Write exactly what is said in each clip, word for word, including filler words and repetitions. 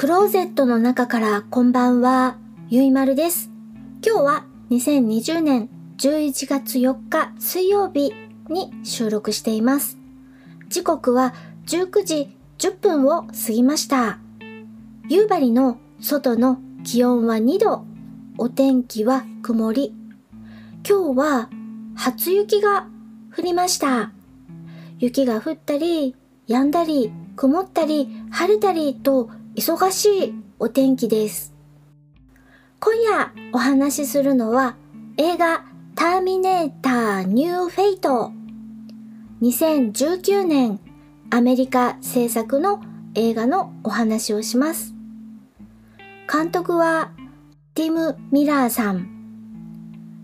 クローゼットの中からこんばんは、ゆいまるです。今日はにせんにじゅうねんじゅういちがつよっか水曜日に収録しています。時刻はじゅうくじじゅっぷんを過ぎました。夕張の外の気温はにど、お天気は曇り。今日は初雪が降りました。雪が降ったり、止んだり、曇ったり、晴れたりと忙しいお天気です。今夜お話しするのは映画ターミネーターニューフェイト。にせんじゅうきゅうねんアメリカ制作の映画のお話をします。監督はティム・ミラーさん。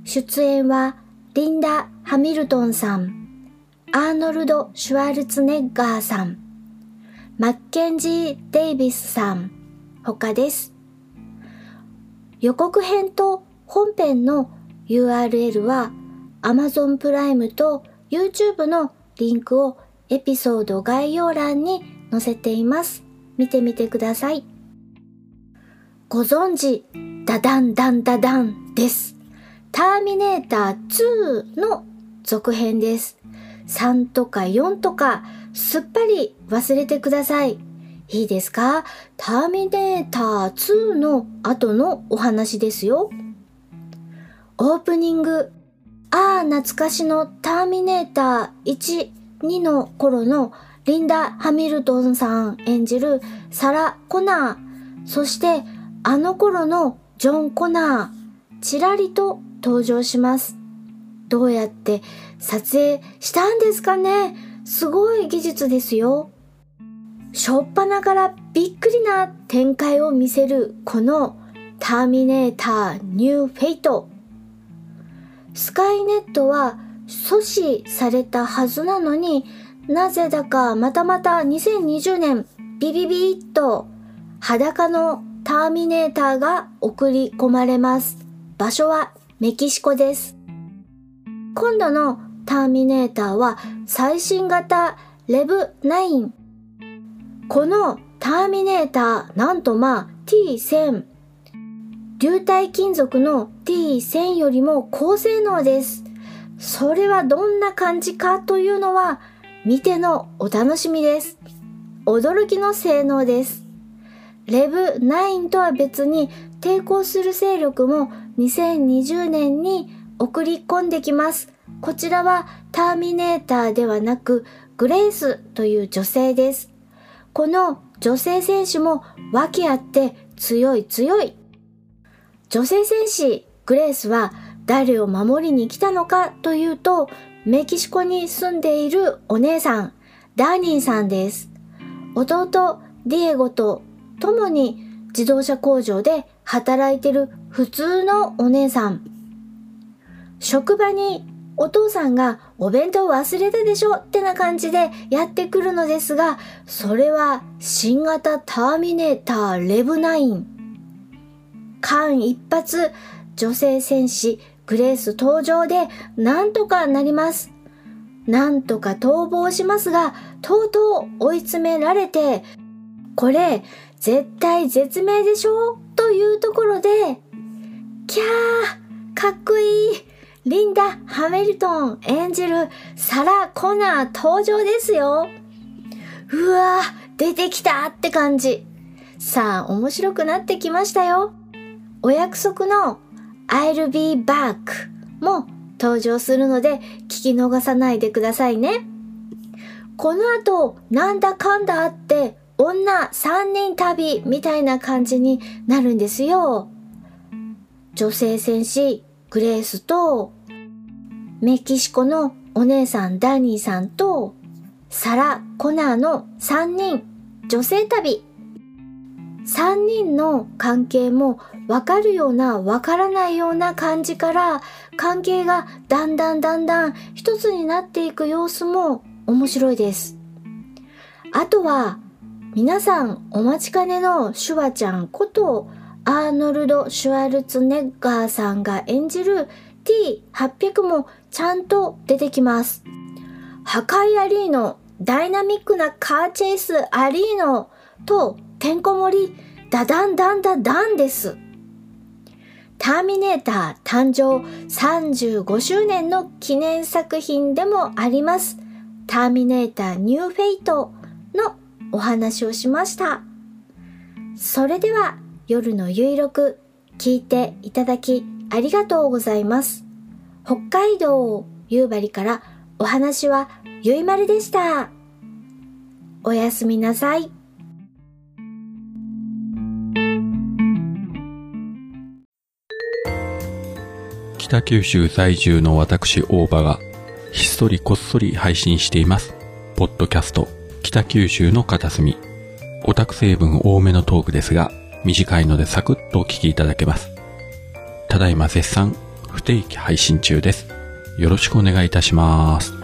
出演はリンダ・ハミルトンさん、アーノルド・シュワルツネッガーさん、マッケンジー・デイビスさん、他です。予告編と本編の ユーアールエル は Amazon プライムと YouTube のリンクをエピソード概要欄に載せています。見てみてください。ご存知、ダダンダンダダンです。ターミネーターツーの続編です。さんとかよんとかすっぱり忘れてください。いいですか？ターミネーターツーの後のお話ですよ。オープニング、ああ懐かしのターミネーターいち、にの頃のリンダ・ハミルトンさん演じるサラ・コナー、そしてあの頃のジョン・コナー、ちらりと登場します。どうやって撮影したんですかね？すごい技術ですよ。しょっぱなからびっくりな展開を見せるこのターミネーターニューフェイト。スカイネットは阻止されたはずなのに、なぜだかまたまたにせんにじゅうねんビビビッと裸のターミネーターが送り込まれます。場所はメキシコです。今度のターミネーターは最新型レブナイン。このターミネーター、なんとまあ ティーせん。流体金属の ティーせん よりも高性能です。それはどんな感じかというのは見てのお楽しみです。驚きの性能です。レブナインとは別に抵抗する勢力もにせんにじゅうねんに送り込んできます。こちらはターミネーターではなくグレースという女性です。この女性戦士も訳あって強い強い。女性戦士グレースは誰を守りに来たのかというと、メキシコに住んでいるお姉さん、ダーニンさんです。弟ディエゴと共に自動車工場で働いてる普通のお姉さん。職場にお父さんがお弁当忘れたでしょってな感じでやってくるのですが、それは新型ターミネーターレブナイン。間一髪、女性戦士グレース登場でなんとかなります。なんとか逃亡しますが、とうとう追い詰められて、これ絶対絶命でしょというところで、キャーかっこいいリンダ・ハミルトン演じるサラ・コナー登場ですよ。うわぁ、出てきたって感じ。さあ、面白くなってきましたよ。お約束の I'll be back も登場するので聞き逃さないでくださいね。この後、なんだかんだあって女さんにん旅みたいな感じになるんですよ。女性戦士グレースとメキシコのお姉さんダニーさんとサラ・コナーのさんにん、女性旅。さんにんの関係もわかるようなわからないような感じから、関係がだんだんだんだん一つになっていく様子も面白いです。あとは皆さんお待ちかねのシュワちゃんことアーノルド・シュワルツネッガーさんが演じる ティーはっぴゃく もちゃんと出てきます。破壊アリーノ、ダイナミックなカーチェイスアリーノとてんこ盛り、ダダンダンダダンです。ターミネーター誕生さんじゅうごしゅうねんの記念作品でもあります。ターミネーターニューフェイトのお話をしました。それでは夜のゆいろく聞いていただきありがとうございます。北海道夕張からお話はゆいまるでした。おやすみなさい。北九州在住の私大場がひっそりこっそり配信しています。ポッドキャスト北九州の片隅。オタク成分多めのトークですが、短いのでサクッとお聞きいただけます。ただいま絶賛不定期配信中です。よろしくお願いいたします。